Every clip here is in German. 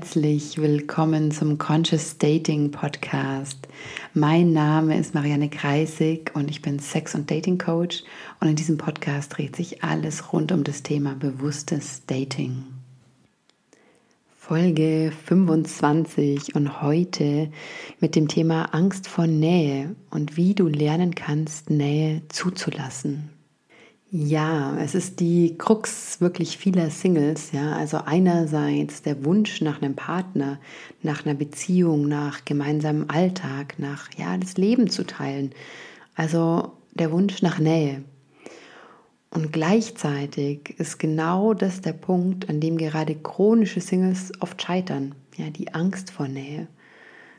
herzlich willkommen zum Conscious Dating Podcast. Mein Name ist Marianne Kreisig und ich bin Sex- und Dating-Coach und in diesem Podcast dreht sich alles rund um das Thema bewusstes Dating. Folge 25 und heute mit dem Thema Angst vor Nähe und wie du lernen kannst, Nähe zuzulassen. Ja, es ist die Krux wirklich vieler Singles. Ja, also einerseits der Wunsch nach einem Partner, nach einer Beziehung, nach gemeinsamem Alltag, nach das Leben zu teilen. Also der Wunsch nach Nähe. Und gleichzeitig ist genau das der Punkt, an dem gerade chronische Singles oft scheitern. Ja, die Angst vor Nähe.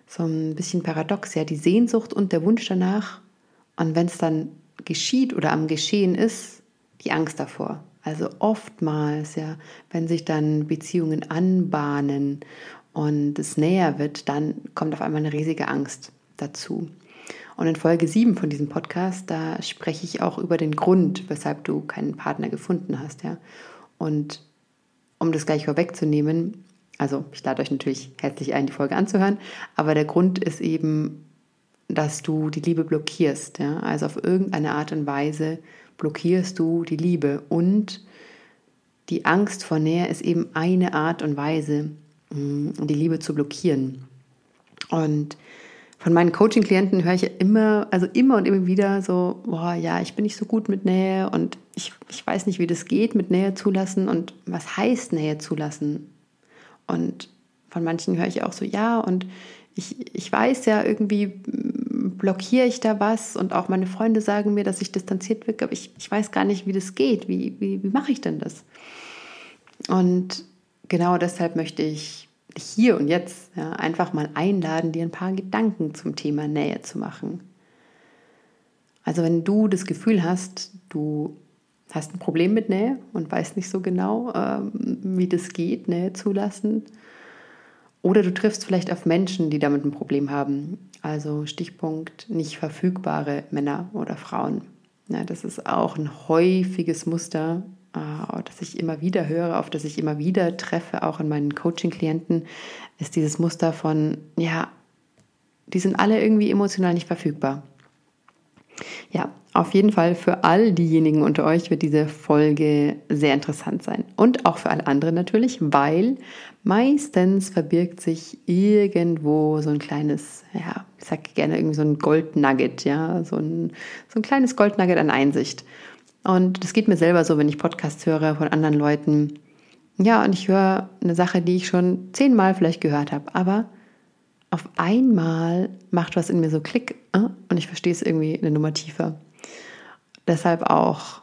So ein bisschen paradox, ja, die Sehnsucht und der Wunsch danach. Und wenn es dann geschieht oder am Geschehen ist, die Angst davor. Also oftmals, ja, wenn sich dann Beziehungen anbahnen und es näher wird, dann kommt auf einmal eine riesige Angst dazu. Und in Folge 7 von diesem Podcast, da spreche ich auch über den Grund, weshalb du keinen Partner gefunden hast. Ja. Und um das gleich vorwegzunehmen, also ich lade euch natürlich herzlich ein, die Folge anzuhören, aber der Grund ist eben, dass du die Liebe blockierst. Ja. Also auf irgendeine Art und Weise blockierst du die Liebe. Und die Angst vor Nähe ist eben eine Art und Weise, die Liebe zu blockieren. Und von meinen Coaching-Klienten höre ich immer wieder so, ich bin nicht so gut mit Nähe und ich weiß nicht, wie das geht mit Nähe zulassen und was heißt Nähe zulassen. Und von manchen höre ich auch so, ich weiß ja, irgendwie blockiere ich da was und auch meine Freunde sagen mir, dass ich distanziert wirke, aber ich weiß gar nicht, wie das geht. Wie mache ich denn das? Und genau deshalb möchte ich dich hier und jetzt einfach mal einladen, dir ein paar Gedanken zum Thema Nähe zu machen. Also wenn du das Gefühl hast, du hast ein Problem mit Nähe und weißt nicht so genau, wie das geht, Nähe zulassen, oder du triffst vielleicht auf Menschen, die damit ein Problem haben. Also Stichpunkt nicht verfügbare Männer oder Frauen. Ja, das ist auch ein häufiges Muster, das ich immer wieder höre, auf das ich immer wieder treffe, auch in meinen Coaching-Klienten, ist dieses Muster von, die sind alle irgendwie emotional nicht verfügbar. Ja, auf jeden Fall für all diejenigen unter euch wird diese Folge sehr interessant sein. Und auch für alle anderen natürlich, weil meistens verbirgt sich irgendwo so ein kleines, ich sage gerne irgendwie so ein Goldnugget, so ein kleines Goldnugget an Einsicht. Und das geht mir selber so, wenn ich Podcasts höre von anderen Leuten. Ja, und ich höre eine Sache, die ich schon 10-mal vielleicht gehört habe, aber auf einmal macht was in mir so Klick und ich verstehe es irgendwie eine Nummer tiefer. Deshalb auch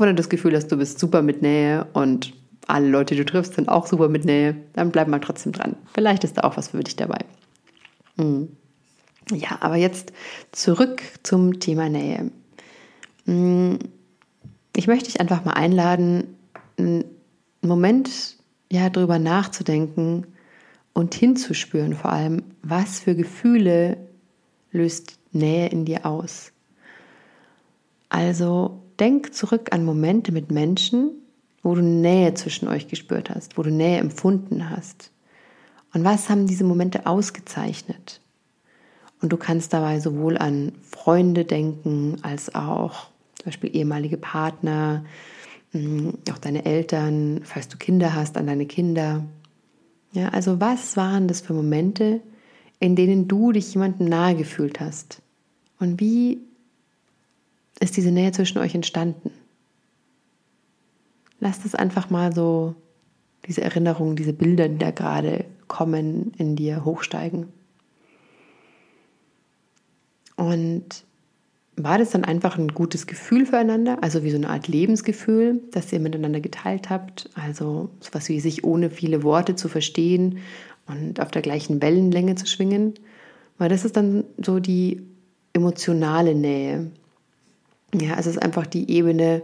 wenn du das Gefühl hast, du bist super mit Nähe und alle Leute, die du triffst, sind auch super mit Nähe, dann bleib mal trotzdem dran. Vielleicht ist da auch was für dich dabei. Ja, aber jetzt zurück zum Thema Nähe. Ich möchte dich einfach mal einladen, einen Moment drüber nachzudenken, und hinzuspüren vor allem, was für Gefühle löst Nähe in dir aus. Also denk zurück an Momente mit Menschen, wo du Nähe zwischen euch gespürt hast, wo du Nähe empfunden hast. Und was haben diese Momente ausgezeichnet? Und du kannst dabei sowohl an Freunde denken, als auch zum Beispiel ehemalige Partner, auch deine Eltern, falls du Kinder hast, an deine Kinder. Ja, also was waren das für Momente, in denen du dich jemandem nahe gefühlt hast? Und wie ist diese Nähe zwischen euch entstanden? Lass das einfach mal so, diese Erinnerungen, diese Bilder, die da gerade kommen, in dir hochsteigen. Und war das dann einfach ein gutes Gefühl füreinander, also wie so eine Art Lebensgefühl, das ihr miteinander geteilt habt, also sowas wie sich ohne viele Worte zu verstehen und auf der gleichen Wellenlänge zu schwingen, weil das ist dann so die emotionale Nähe. Ja, es ist einfach die Ebene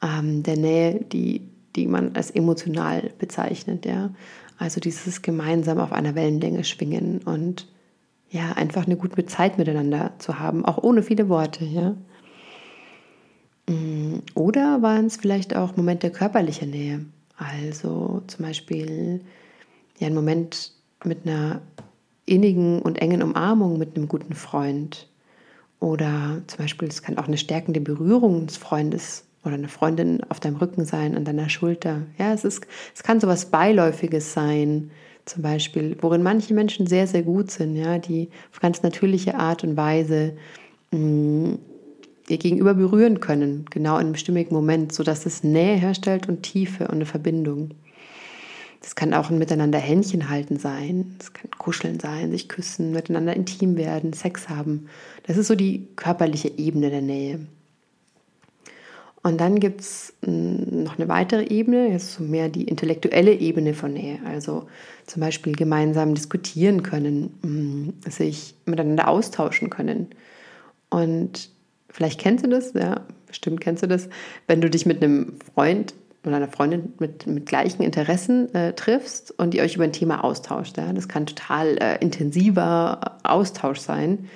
der Nähe, die man als emotional bezeichnet, ja. Also dieses gemeinsam auf einer Wellenlänge schwingen und einfach eine gute Zeit miteinander zu haben, auch ohne viele Worte. Ja. Oder waren es vielleicht auch Momente körperlicher Nähe? Also zum Beispiel ja, einen Moment mit einer innigen und engen Umarmung mit einem guten Freund. Oder zum Beispiel, es kann auch eine stärkende Berührung des Freundes oder eine Freundin auf deinem Rücken sein, an deiner Schulter. Ja, es kann so etwas Beiläufiges sein, zum Beispiel, worin manche Menschen sehr, sehr gut sind, ja, die auf ganz natürliche Art und Weise ihr Gegenüber berühren können, genau in einem stimmigen Moment, sodass es Nähe herstellt und Tiefe und eine Verbindung. Das kann auch ein miteinander Händchen halten sein, es kann kuscheln sein, sich küssen, miteinander intim werden, Sex haben. Das ist so die körperliche Ebene der Nähe. Und dann gibt es noch eine weitere Ebene, jetzt so mehr die intellektuelle Ebene von Nähe. Also zum Beispiel gemeinsam diskutieren können, sich miteinander austauschen können. Und vielleicht kennst du das, ja, bestimmt kennst du das, wenn du dich mit einem Freund oder einer Freundin mit gleichen Interessen triffst und ihr euch über ein Thema austauscht. Ja? Das kann total intensiver Austausch sein.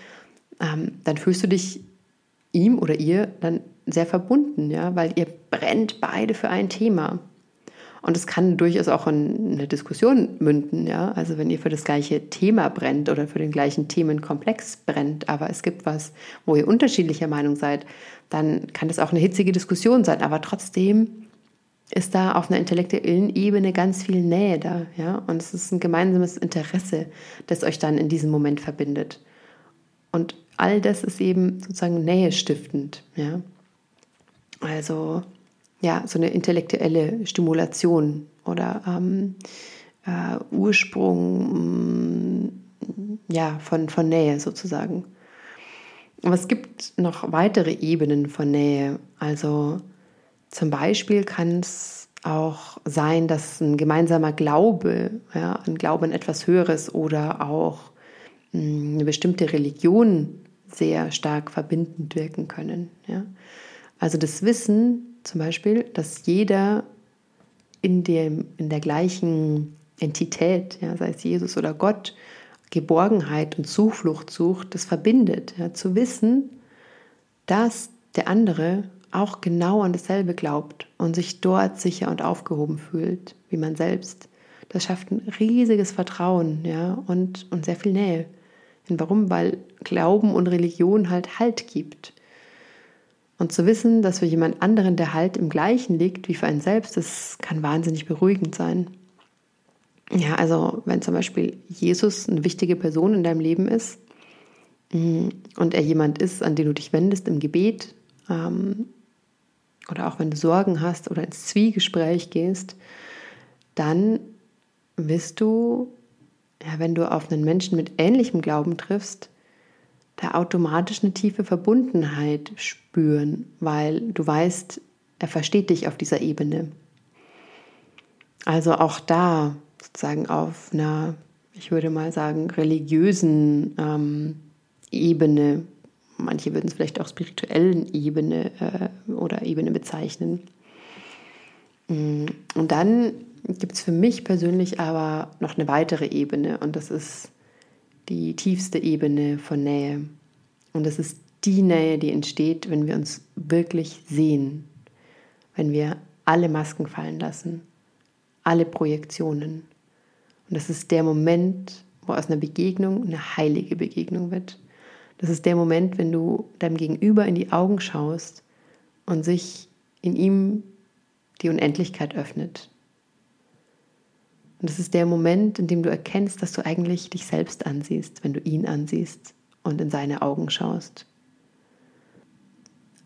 Dann fühlst du dich ihm oder ihr dann sehr verbunden, ja, weil ihr brennt beide für ein Thema. Und es kann durchaus auch in eine Diskussion münden, ja, also wenn ihr für das gleiche Thema brennt oder für den gleichen Themenkomplex brennt, aber es gibt was, wo ihr unterschiedlicher Meinung seid, dann kann das auch eine hitzige Diskussion sein, aber trotzdem ist da auf einer intellektuellen Ebene ganz viel Nähe da, ja, und es ist ein gemeinsames Interesse, das euch dann in diesem Moment verbindet. Und all das ist eben sozusagen nähestiftend, ja. Also, ja, so eine intellektuelle Stimulation oder Ursprung ja, von Nähe sozusagen. Aber es gibt noch weitere Ebenen von Nähe. Also zum Beispiel kann es auch sein, dass ein gemeinsamer Glaube, ja, ein Glaube an etwas Höheres oder auch eine bestimmte Religion sehr stark verbindend wirken können, ja. Also das Wissen zum Beispiel, dass jeder in der gleichen Entität, ja, sei es Jesus oder Gott, Geborgenheit und Zuflucht sucht, das verbindet. Ja, zu wissen, dass der andere auch genau an dasselbe glaubt und sich dort sicher und aufgehoben fühlt, wie man selbst. Das schafft ein riesiges Vertrauen, ja, und sehr viel Nähe. Und warum? Weil Glauben und Religion Halt gibt. Und zu wissen, dass für jemand anderen der Halt im Gleichen liegt wie für einen selbst, das kann wahnsinnig beruhigend sein. Ja, also wenn zum Beispiel Jesus eine wichtige Person in deinem Leben ist und er jemand ist, an den du dich wendest im Gebet oder auch wenn du Sorgen hast oder ins Zwiegespräch gehst, dann wirst du, ja, wenn du auf einen Menschen mit ähnlichem Glauben triffst, da automatisch eine tiefe Verbundenheit spüren, weil du weißt, er versteht dich auf dieser Ebene. Also auch da sozusagen auf einer, ich würde mal sagen, religiösen Ebene, manche würden es vielleicht auch spirituellen Ebene oder Ebene bezeichnen. Und dann gibt es für mich persönlich aber noch eine weitere Ebene und das ist die tiefste Ebene von Nähe. Und das ist die Nähe, die entsteht, wenn wir uns wirklich sehen, wenn wir alle Masken fallen lassen, alle Projektionen. Und das ist der Moment, wo aus einer Begegnung eine heilige Begegnung wird. Das ist der Moment, wenn du deinem Gegenüber in die Augen schaust und sich in ihm die Unendlichkeit öffnet. Und das ist der Moment, in dem du erkennst, dass du eigentlich dich selbst ansiehst, wenn du ihn ansiehst und in seine Augen schaust.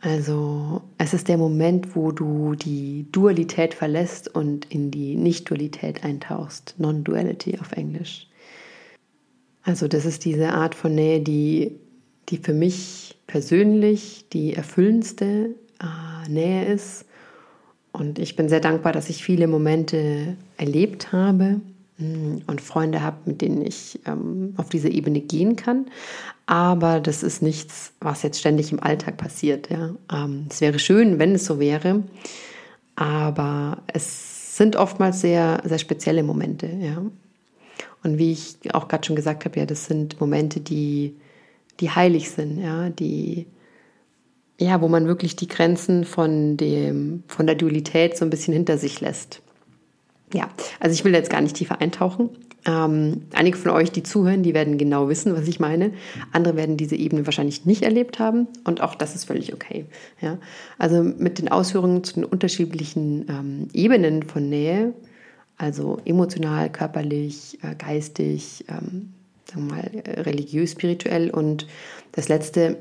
Also es ist der Moment, wo du die Dualität verlässt und in die Nicht-Dualität eintauchst, Non-Duality auf Englisch. Also das ist diese Art von Nähe, die für mich persönlich die erfüllendste Nähe ist. Und ich bin sehr dankbar, dass ich viele Momente erlebt habe und Freunde habe, mit denen ich auf diese Ebene gehen kann. Aber das ist nichts, was jetzt ständig im Alltag passiert. Ja? Es wäre schön, wenn es so wäre, aber es sind oftmals sehr, sehr spezielle Momente. Ja? Und wie ich auch gerade schon gesagt habe, ja, das sind Momente, die heilig sind, ja? Ja, wo man wirklich die Grenzen von der Dualität so ein bisschen hinter sich lässt. Ja, also ich will jetzt gar nicht tiefer eintauchen. Einige von euch, die zuhören, die werden genau wissen, was ich meine. Andere werden diese Ebene wahrscheinlich nicht erlebt haben. Und auch das ist völlig okay. Ja? Also mit den Ausführungen zu den unterschiedlichen Ebenen von Nähe, also emotional, körperlich, geistig, sagen wir mal religiös, spirituell und das letzte,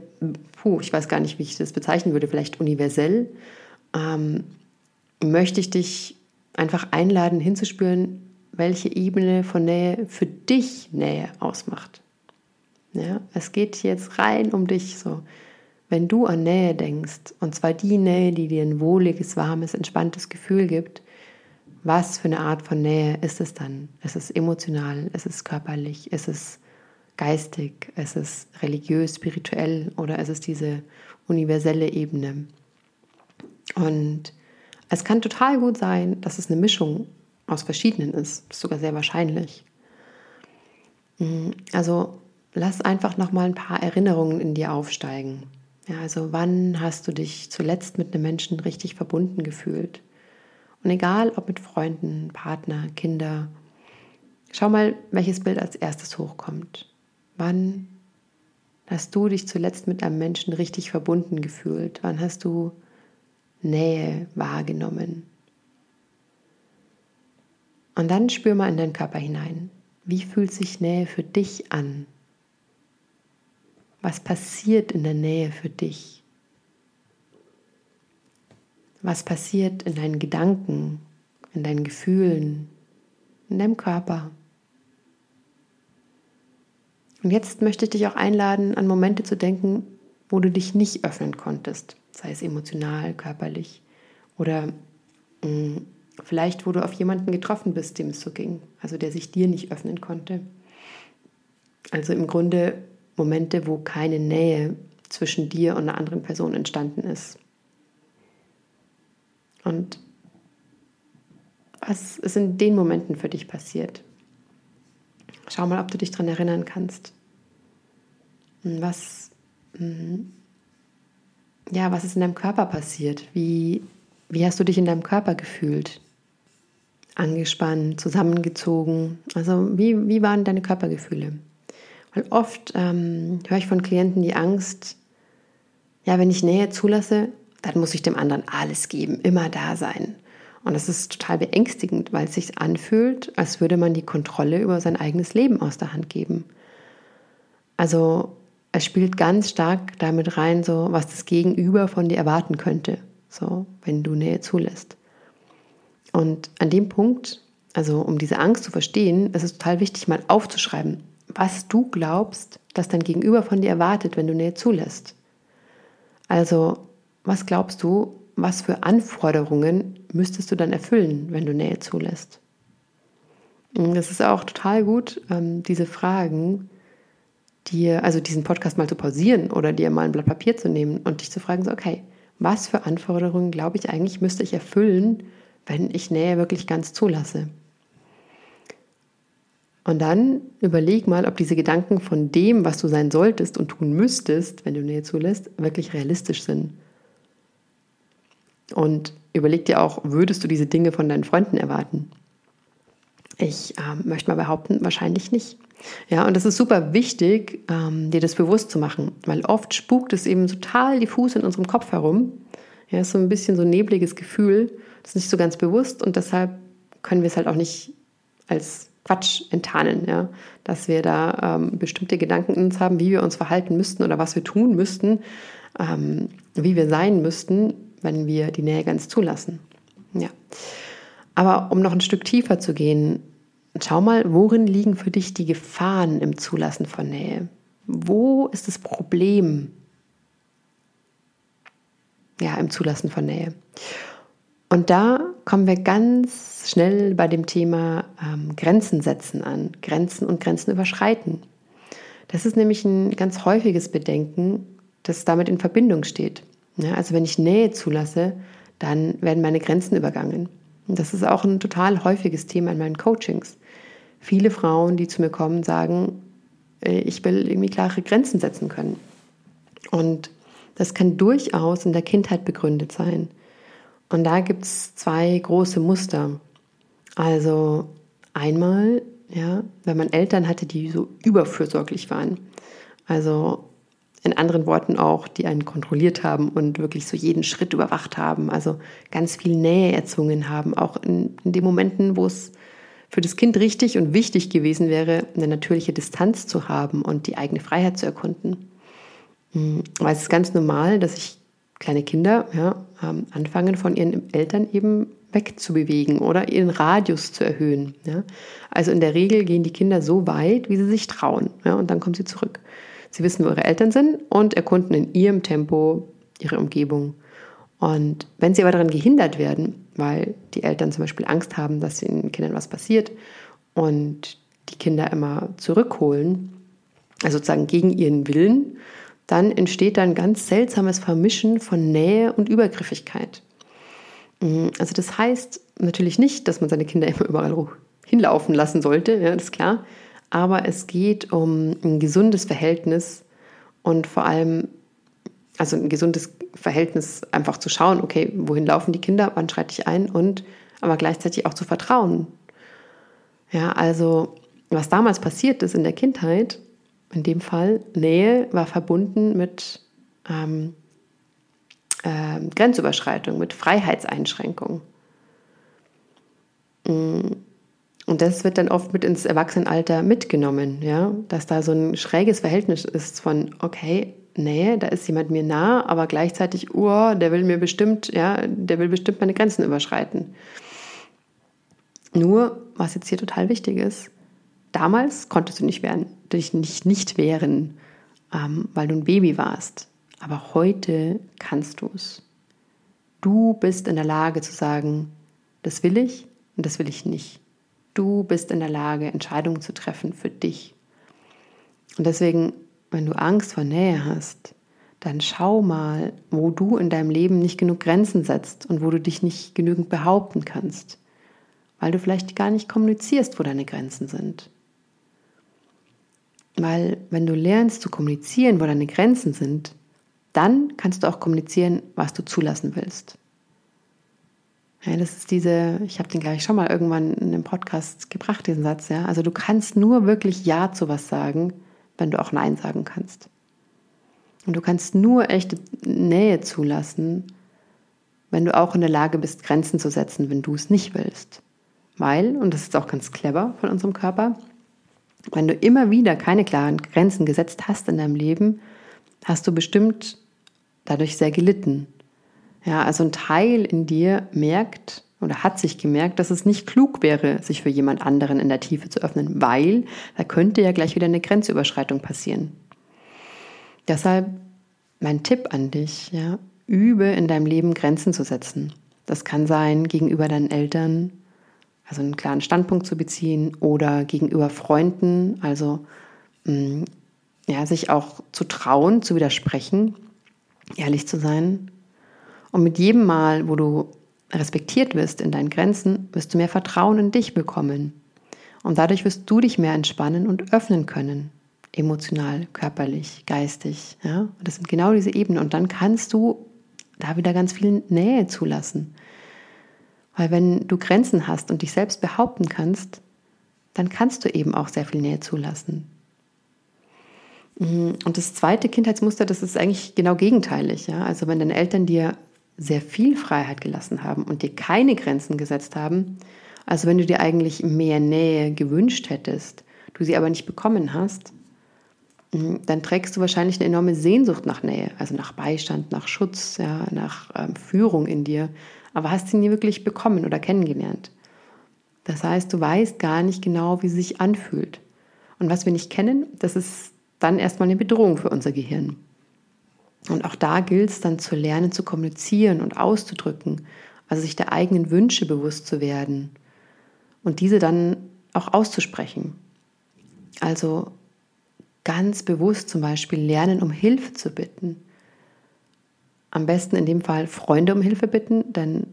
ich weiß gar nicht, wie ich das bezeichnen würde, vielleicht universell, möchte ich dich einfach einladen, hinzuspüren, welche Ebene von Nähe für dich Nähe ausmacht. Ja, es geht jetzt rein um dich so. Wenn du an Nähe denkst, und zwar die Nähe, die dir ein wohliges, warmes, entspanntes Gefühl gibt, was für eine Art von Nähe ist es dann? Es ist emotional, es ist körperlich, es ist geistig, es ist religiös, spirituell oder es ist diese universelle Ebene. Und es kann total gut sein, dass es eine Mischung aus verschiedenen ist. Das ist sogar sehr wahrscheinlich. Also lass einfach nochmal ein paar Erinnerungen in dir aufsteigen. Ja, also wann hast du dich zuletzt mit einem Menschen richtig verbunden gefühlt? Und egal, ob mit Freunden, Partner, Kinder, schau mal, welches Bild als erstes hochkommt. Wann hast du dich zuletzt mit einem Menschen richtig verbunden gefühlt? Wann hast du Nähe wahrgenommen? Und dann spür mal in deinen Körper hinein. Wie fühlt sich Nähe für dich an? Was passiert in der Nähe für dich? Was passiert in deinen Gedanken, in deinen Gefühlen, in deinem Körper? Und jetzt möchte ich dich auch einladen, an Momente zu denken, wo du dich nicht öffnen konntest, sei es emotional, körperlich oder vielleicht, wo du auf jemanden getroffen bist, dem es so ging, also der sich dir nicht öffnen konnte. Also im Grunde Momente, wo keine Nähe zwischen dir und einer anderen Person entstanden ist. Und was ist in den Momenten für dich passiert? Schau mal, ob du dich daran erinnern kannst. Was ist in deinem Körper passiert? Wie hast du dich in deinem Körper gefühlt? Angespannt, zusammengezogen? Also wie waren deine Körpergefühle? Weil oft höre ich von Klienten die Angst, ja, wenn ich Nähe zulasse, dann muss ich dem anderen alles geben, immer da sein. Und das ist total beängstigend, weil es sich anfühlt, als würde man die Kontrolle über sein eigenes Leben aus der Hand geben. Also es spielt ganz stark damit rein, so was das Gegenüber von dir erwarten könnte, so wenn du Nähe zulässt. Und an dem Punkt, also um diese Angst zu verstehen, ist es total wichtig, mal aufzuschreiben, was du glaubst, dass dein Gegenüber von dir erwartet, wenn du Nähe zulässt. Also was glaubst du, was für Anforderungen müsstest du dann erfüllen, wenn du Nähe zulässt? Das ist auch total gut, diese Fragen, diesen Podcast mal zu pausieren oder dir mal ein Blatt Papier zu nehmen und dich zu fragen, so, okay, was für Anforderungen, glaube ich, eigentlich müsste ich erfüllen, wenn ich Nähe wirklich ganz zulasse? Und dann überleg mal, ob diese Gedanken von dem, was du sein solltest und tun müsstest, wenn du Nähe zulässt, wirklich realistisch sind. Und überleg dir auch, würdest du diese Dinge von deinen Freunden erwarten? Ich möchte mal behaupten, wahrscheinlich nicht. Ja, und das ist super wichtig, dir das bewusst zu machen, weil oft spukt es eben total diffus in unserem Kopf herum. Ja, ist so ein bisschen so ein nebliges Gefühl, das ist nicht so ganz bewusst und deshalb können wir es halt auch nicht als Quatsch enttarnen, ja? Dass wir da bestimmte Gedanken in uns haben, wie wir uns verhalten müssten oder was wir tun müssten, wie wir sein müssten, wenn wir die Nähe ganz zulassen. Ja. Aber um noch ein Stück tiefer zu gehen, schau mal, worin liegen für dich die Gefahren im Zulassen von Nähe? Wo ist das Problem? Ja, im Zulassen von Nähe. Und da kommen wir ganz schnell bei dem Thema Grenzen setzen an, Grenzen und Grenzen überschreiten. Das ist nämlich ein ganz häufiges Bedenken, das damit in Verbindung steht. Ja, also wenn ich Nähe zulasse, dann werden meine Grenzen übergangen. Und das ist auch ein total häufiges Thema in meinen Coachings. Viele Frauen, die zu mir kommen, sagen, ich will irgendwie klare Grenzen setzen können. Und das kann durchaus in der Kindheit begründet sein. Und da gibt es zwei große Muster. Also einmal ja, wenn man Eltern hatte, die so überfürsorglich waren. Also in anderen Worten auch, die einen kontrolliert haben und wirklich so jeden Schritt überwacht haben, also ganz viel Nähe erzwungen haben, auch in den Momenten, wo es für das Kind richtig und wichtig gewesen wäre, eine natürliche Distanz zu haben und die eigene Freiheit zu erkunden. Weil es ist ganz normal, dass sich kleine Kinder anfangen, von ihren Eltern eben wegzubewegen oder ihren Radius zu erhöhen. Ja. Also in der Regel gehen die Kinder so weit, wie sie sich trauen. Ja, und dann kommen sie zurück. Sie wissen, wo ihre Eltern sind und erkunden in ihrem Tempo ihre Umgebung. Und wenn sie aber daran gehindert werden, weil die Eltern zum Beispiel Angst haben, dass den Kindern was passiert und die Kinder immer zurückholen, also sozusagen gegen ihren Willen, dann entsteht da ein ganz seltsames Vermischen von Nähe und Übergriffigkeit. Also das heißt natürlich nicht, dass man seine Kinder immer überall hinlaufen lassen sollte, ja, das ist klar. Aber es geht um ein gesundes Verhältnis und vor allem, also ein gesundes Verhältnis einfach zu schauen, okay, wohin laufen die Kinder, wann schreite ich ein, und aber gleichzeitig auch zu vertrauen. Ja, also was damals passiert ist in der Kindheit, in dem Fall, Nähe war verbunden mit Grenzüberschreitung, mit Freiheitseinschränkung. Und das wird dann oft mit ins Erwachsenenalter mitgenommen, ja? Dass da so ein schräges Verhältnis ist von, okay, Nähe, da ist jemand mir nah, aber gleichzeitig, der will bestimmt meine Grenzen überschreiten. Nur, was jetzt hier total wichtig ist, damals konntest du dich nicht wehren, weil du ein Baby warst. Aber heute kannst du es. Du bist in der Lage zu sagen, das will ich und das will ich nicht. Du bist in der Lage, Entscheidungen zu treffen für dich. Und deswegen, wenn du Angst vor Nähe hast, dann schau mal, wo du in deinem Leben nicht genug Grenzen setzt und wo du dich nicht genügend behaupten kannst, weil du vielleicht gar nicht kommunizierst, wo deine Grenzen sind. Weil wenn du lernst zu kommunizieren, wo deine Grenzen sind, dann kannst du auch kommunizieren, was du zulassen willst. Ja, das ist ich habe den, glaube ich, schon mal irgendwann in einem Podcast gebracht, diesen Satz. Ja? Also du kannst nur wirklich Ja zu was sagen, wenn du auch Nein sagen kannst. Und du kannst nur echte Nähe zulassen, wenn du auch in der Lage bist, Grenzen zu setzen, wenn du es nicht willst. Weil, und das ist auch ganz clever von unserem Körper, wenn du immer wieder keine klaren Grenzen gesetzt hast in deinem Leben, hast du bestimmt dadurch sehr gelitten. Ja, also ein Teil in dir merkt oder hat sich gemerkt, dass es nicht klug wäre, sich für jemand anderen in der Tiefe zu öffnen, weil da könnte ja gleich wieder eine Grenzüberschreitung passieren. Deshalb mein Tipp an dich, ja, übe in deinem Leben Grenzen zu setzen. Das kann sein, gegenüber deinen Eltern, also einen klaren Standpunkt zu beziehen, oder gegenüber Freunden, also sich auch zu trauen, zu widersprechen, ehrlich zu sein. Und mit jedem Mal, wo du respektiert wirst in deinen Grenzen, wirst du mehr Vertrauen in dich bekommen. Und dadurch wirst du dich mehr entspannen und öffnen können. Emotional, körperlich, geistig. Ja? Das sind genau diese Ebenen. Und dann kannst du da wieder ganz viel Nähe zulassen. Weil wenn du Grenzen hast und dich selbst behaupten kannst, dann kannst du eben auch sehr viel Nähe zulassen. Und das zweite Kindheitsmuster, das ist eigentlich genau gegenteilig. Ja? Also wenn deine Eltern dir sehr viel Freiheit gelassen haben und dir keine Grenzen gesetzt haben, also wenn du dir eigentlich mehr Nähe gewünscht hättest, du sie aber nicht bekommen hast, dann trägst du wahrscheinlich eine enorme Sehnsucht nach Nähe, also nach Beistand, nach Schutz, ja, nach Führung in dir, aber hast sie nie wirklich bekommen oder kennengelernt. Das heißt, du weißt gar nicht genau, wie sie sich anfühlt. Und was wir nicht kennen, das ist dann erstmal eine Bedrohung für unser Gehirn. Und auch da gilt es dann zu lernen, zu kommunizieren und auszudrücken, also sich der eigenen Wünsche bewusst zu werden und diese dann auch auszusprechen. Also ganz bewusst zum Beispiel lernen, um Hilfe zu bitten. Am besten in dem Fall Freunde um Hilfe bitten, denn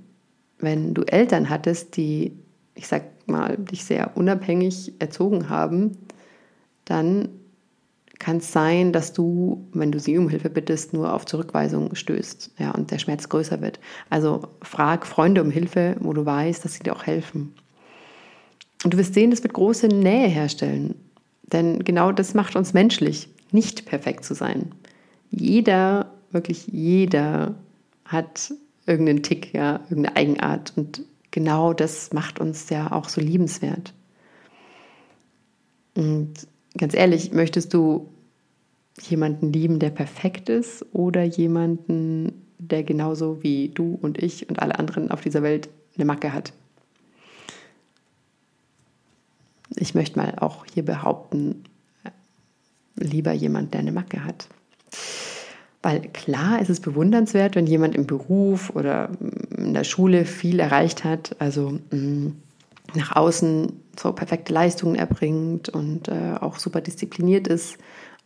wenn du Eltern hattest, die, ich sag mal, dich sehr unabhängig erzogen haben, dann kann es sein, dass du, wenn du sie um Hilfe bittest, nur auf Zurückweisung stößt, ja, und der Schmerz größer wird. Also frag Freunde um Hilfe, wo du weißt, dass sie dir auch helfen. Und du wirst sehen, das wird große Nähe herstellen. Denn genau das macht uns menschlich, nicht perfekt zu sein. Jeder, wirklich jeder hat irgendeinen Tick, ja, irgendeine Eigenart. Und genau das macht uns ja auch so liebenswert. Und ganz ehrlich, möchtest du jemanden lieben, der perfekt ist, oder jemanden, der genauso wie du und ich und alle anderen auf dieser Welt eine Macke hat? Ich möchte mal auch hier behaupten, lieber jemand, der eine Macke hat. Weil klar, es ist bewundernswert, wenn jemand im Beruf oder in der Schule viel erreicht hat, also nach außen so perfekte Leistungen erbringt und auch super diszipliniert ist.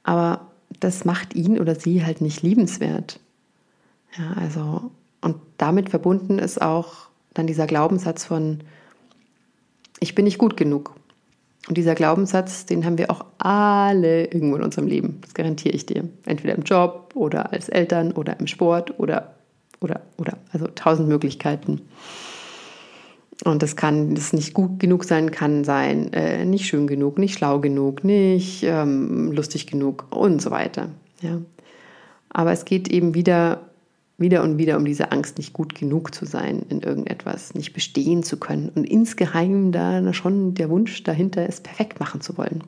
Aber das macht ihn oder sie halt nicht liebenswert. Ja, also, und damit verbunden ist auch dann dieser Glaubenssatz von, ich bin nicht gut genug. Und dieser Glaubenssatz, den haben wir auch alle irgendwo in unserem Leben. Das garantiere ich dir. Entweder im Job oder als Eltern oder im Sport oder. Also 1000 Möglichkeiten. Und das nicht gut genug sein kann sein, nicht schön genug, nicht schlau genug, nicht lustig genug und so weiter. Ja. Aber es geht eben wieder und wieder um diese Angst, nicht gut genug zu sein in irgendetwas, nicht bestehen zu können. Und insgeheim da schon der Wunsch dahinter ist, perfekt machen zu wollen.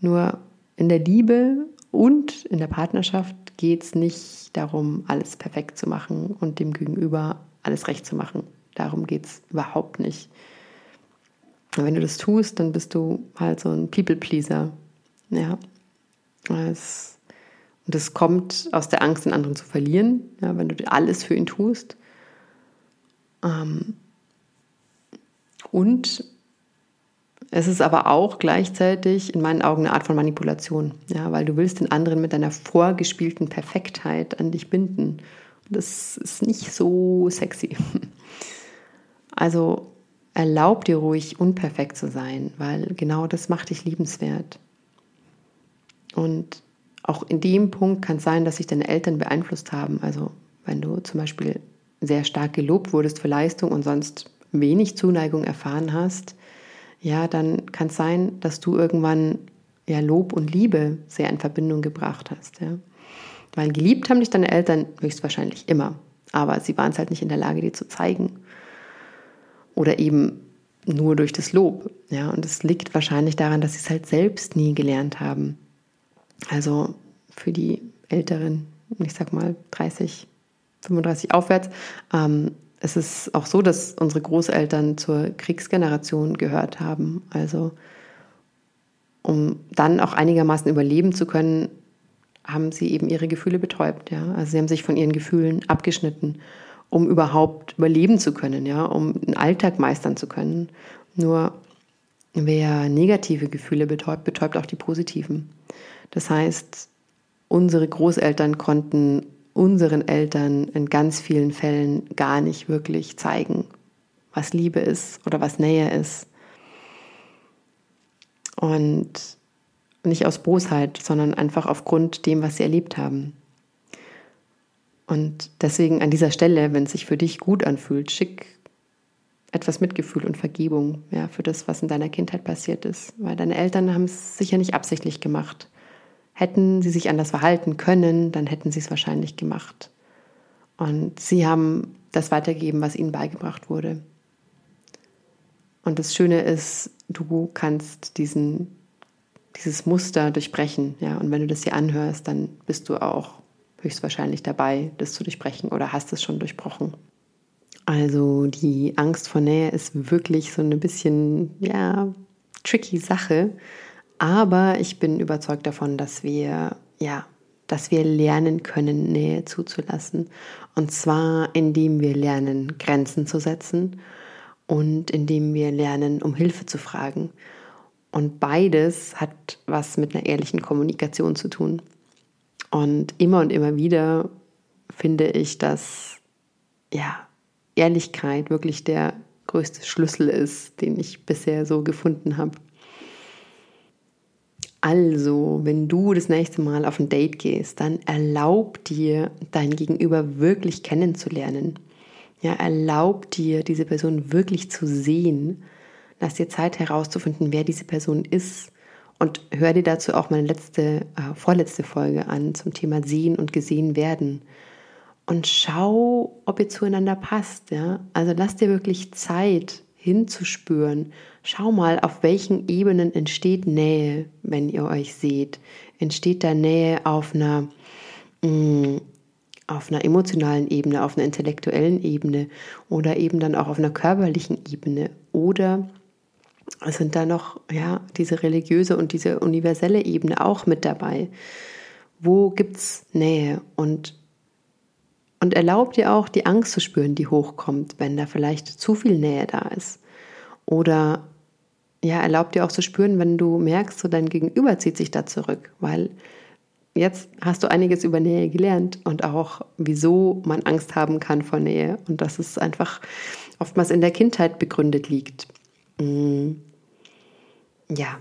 Nur in der Liebe und in der Partnerschaft geht es nicht darum, alles perfekt zu machen und dem Gegenüber alles recht zu machen. Darum geht es überhaupt nicht. Und wenn du das tust, dann bist du halt so ein People-Pleaser. Ja. Und das kommt aus der Angst, den anderen zu verlieren, ja, wenn du alles für ihn tust. Und es ist aber auch gleichzeitig in meinen Augen eine Art von Manipulation, ja, weil du willst den anderen mit deiner vorgespielten Perfektheit an dich binden. Und das ist nicht so sexy. Also erlaub dir ruhig, unperfekt zu sein, weil genau das macht dich liebenswert. Und auch in dem Punkt kann es sein, dass sich deine Eltern beeinflusst haben. Also wenn du zum Beispiel sehr stark gelobt wurdest für Leistung und sonst wenig Zuneigung erfahren hast, ja, dann kann es sein, dass du irgendwann ja Lob und Liebe sehr in Verbindung gebracht hast. Ja. Weil geliebt haben dich deine Eltern höchstwahrscheinlich immer, aber sie waren es halt nicht in der Lage, dir zu zeigen. Oder eben nur durch das Lob. Ja. Und es liegt wahrscheinlich daran, dass sie es halt selbst nie gelernt haben. Also für die Älteren, ich sag mal 30, 35 aufwärts, es ist auch so, dass unsere Großeltern zur Kriegsgeneration gehört haben. Also um dann auch einigermaßen überleben zu können, haben sie eben ihre Gefühle betäubt. Ja? Also sie haben sich von ihren Gefühlen abgeschnitten, um überhaupt überleben zu können, ja? Um den Alltag meistern zu können. Nur wer negative Gefühle betäubt, betäubt auch die positiven. Das heißt, unsere Großeltern konnten unseren Eltern in ganz vielen Fällen gar nicht wirklich zeigen, was Liebe ist oder was Nähe ist. Und nicht aus Bosheit, sondern einfach aufgrund dem, was sie erlebt haben. Und deswegen an dieser Stelle, wenn es sich für dich gut anfühlt, schick etwas Mitgefühl und Vergebung, ja, für das, was in deiner Kindheit passiert ist. Weil deine Eltern haben es sicher nicht absichtlich gemacht. Hätten sie sich anders verhalten können, dann hätten sie es wahrscheinlich gemacht. Und sie haben das weitergegeben, was ihnen beigebracht wurde. Und das Schöne ist, du kannst dieses Muster durchbrechen. Ja? Und wenn du das hier anhörst, dann bist du auch höchstwahrscheinlich dabei, das zu durchbrechen oder hast es schon durchbrochen. Also die Angst vor Nähe ist wirklich so ein bisschen, ja, tricky Sache. Aber ich bin überzeugt davon, dass wir lernen können, Nähe zuzulassen. Und zwar, indem wir lernen, Grenzen zu setzen und indem wir lernen, um Hilfe zu fragen. Und beides hat was mit einer ehrlichen Kommunikation zu tun. Und immer wieder finde ich, dass, ja, Ehrlichkeit wirklich der größte Schlüssel ist, den ich bisher so gefunden habe. Also, wenn du das nächste Mal auf ein Date gehst, dann erlaub dir, dein Gegenüber wirklich kennenzulernen. Ja, erlaub dir, diese Person wirklich zu sehen. Lass dir Zeit herauszufinden, wer diese Person ist. Und hör dir dazu auch meine vorletzte Folge an zum Thema Sehen und Gesehen werden. Und schau, ob ihr zueinander passt. Ja? Also lass dir wirklich Zeit hinzuspüren. Schau mal, auf welchen Ebenen entsteht Nähe, wenn ihr euch seht. Entsteht da Nähe auf einer emotionalen Ebene, auf einer intellektuellen Ebene oder eben dann auch auf einer körperlichen Ebene? Oder sind da noch diese religiöse und diese universelle Ebene auch mit dabei? Wo gibt es Nähe? Und erlaub dir auch, die Angst zu spüren, die hochkommt, wenn da vielleicht zu viel Nähe da ist. Oder erlaub dir auch zu spüren, wenn du merkst, so dein Gegenüber zieht sich da zurück, weil jetzt hast du einiges über Nähe gelernt und auch, wieso man Angst haben kann vor Nähe und dass es einfach oftmals in der Kindheit begründet liegt. Ja,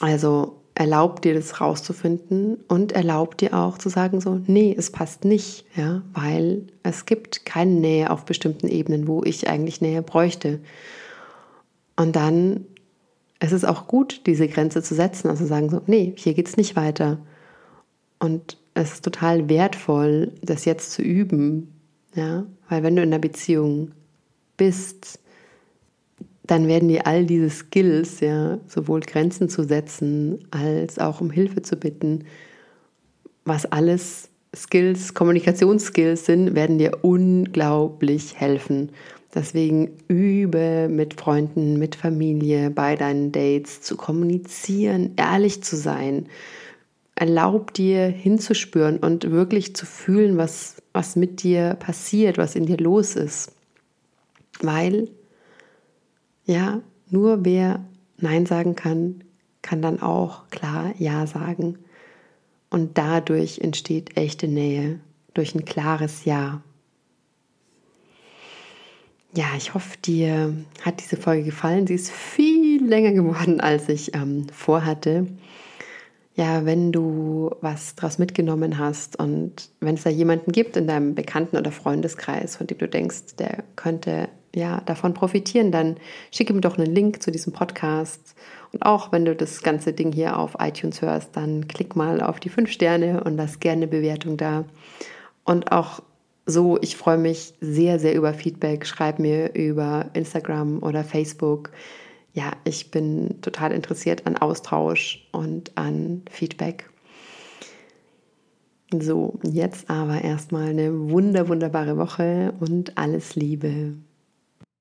also erlaub dir das rauszufinden und erlaub dir auch zu sagen so, nee, es passt nicht, ja, weil es gibt keine Nähe auf bestimmten Ebenen, wo ich eigentlich Nähe bräuchte. Und dann ist es auch gut, diese Grenze zu setzen, also sagen so, nee, hier geht's nicht weiter. Und es ist total wertvoll, das jetzt zu üben, ja, weil wenn du in einer Beziehung bist, dann werden dir all diese Skills, ja, sowohl Grenzen zu setzen, als auch um Hilfe zu bitten, was alles Skills, Kommunikationsskills sind, werden dir unglaublich helfen. Deswegen übe mit Freunden, mit Familie, bei deinen Dates zu kommunizieren, ehrlich zu sein. Erlaub dir hinzuspüren und wirklich zu fühlen, was mit dir passiert, was in dir los ist. Weil nur wer Nein sagen kann, kann dann auch klar Ja sagen. Und dadurch entsteht echte Nähe, durch ein klares Ja. Ja, ich hoffe, dir hat diese Folge gefallen. Sie ist viel länger geworden, als ich vorhatte. Ja, wenn du was draus mitgenommen hast und wenn es da jemanden gibt in deinem Bekannten- oder Freundeskreis, von dem du denkst, der könnte davon profitieren, dann schicke mir doch einen Link zu diesem Podcast. Und auch wenn du das ganze Ding hier auf iTunes hörst, dann klick mal auf die 5 Sterne und lass gerne eine Bewertung da. Und auch so, ich freue mich sehr, sehr über Feedback. Schreib mir über Instagram oder Facebook. Ja, ich bin total interessiert an Austausch und an Feedback. So, jetzt aber erstmal eine wunderbare Woche und alles Liebe.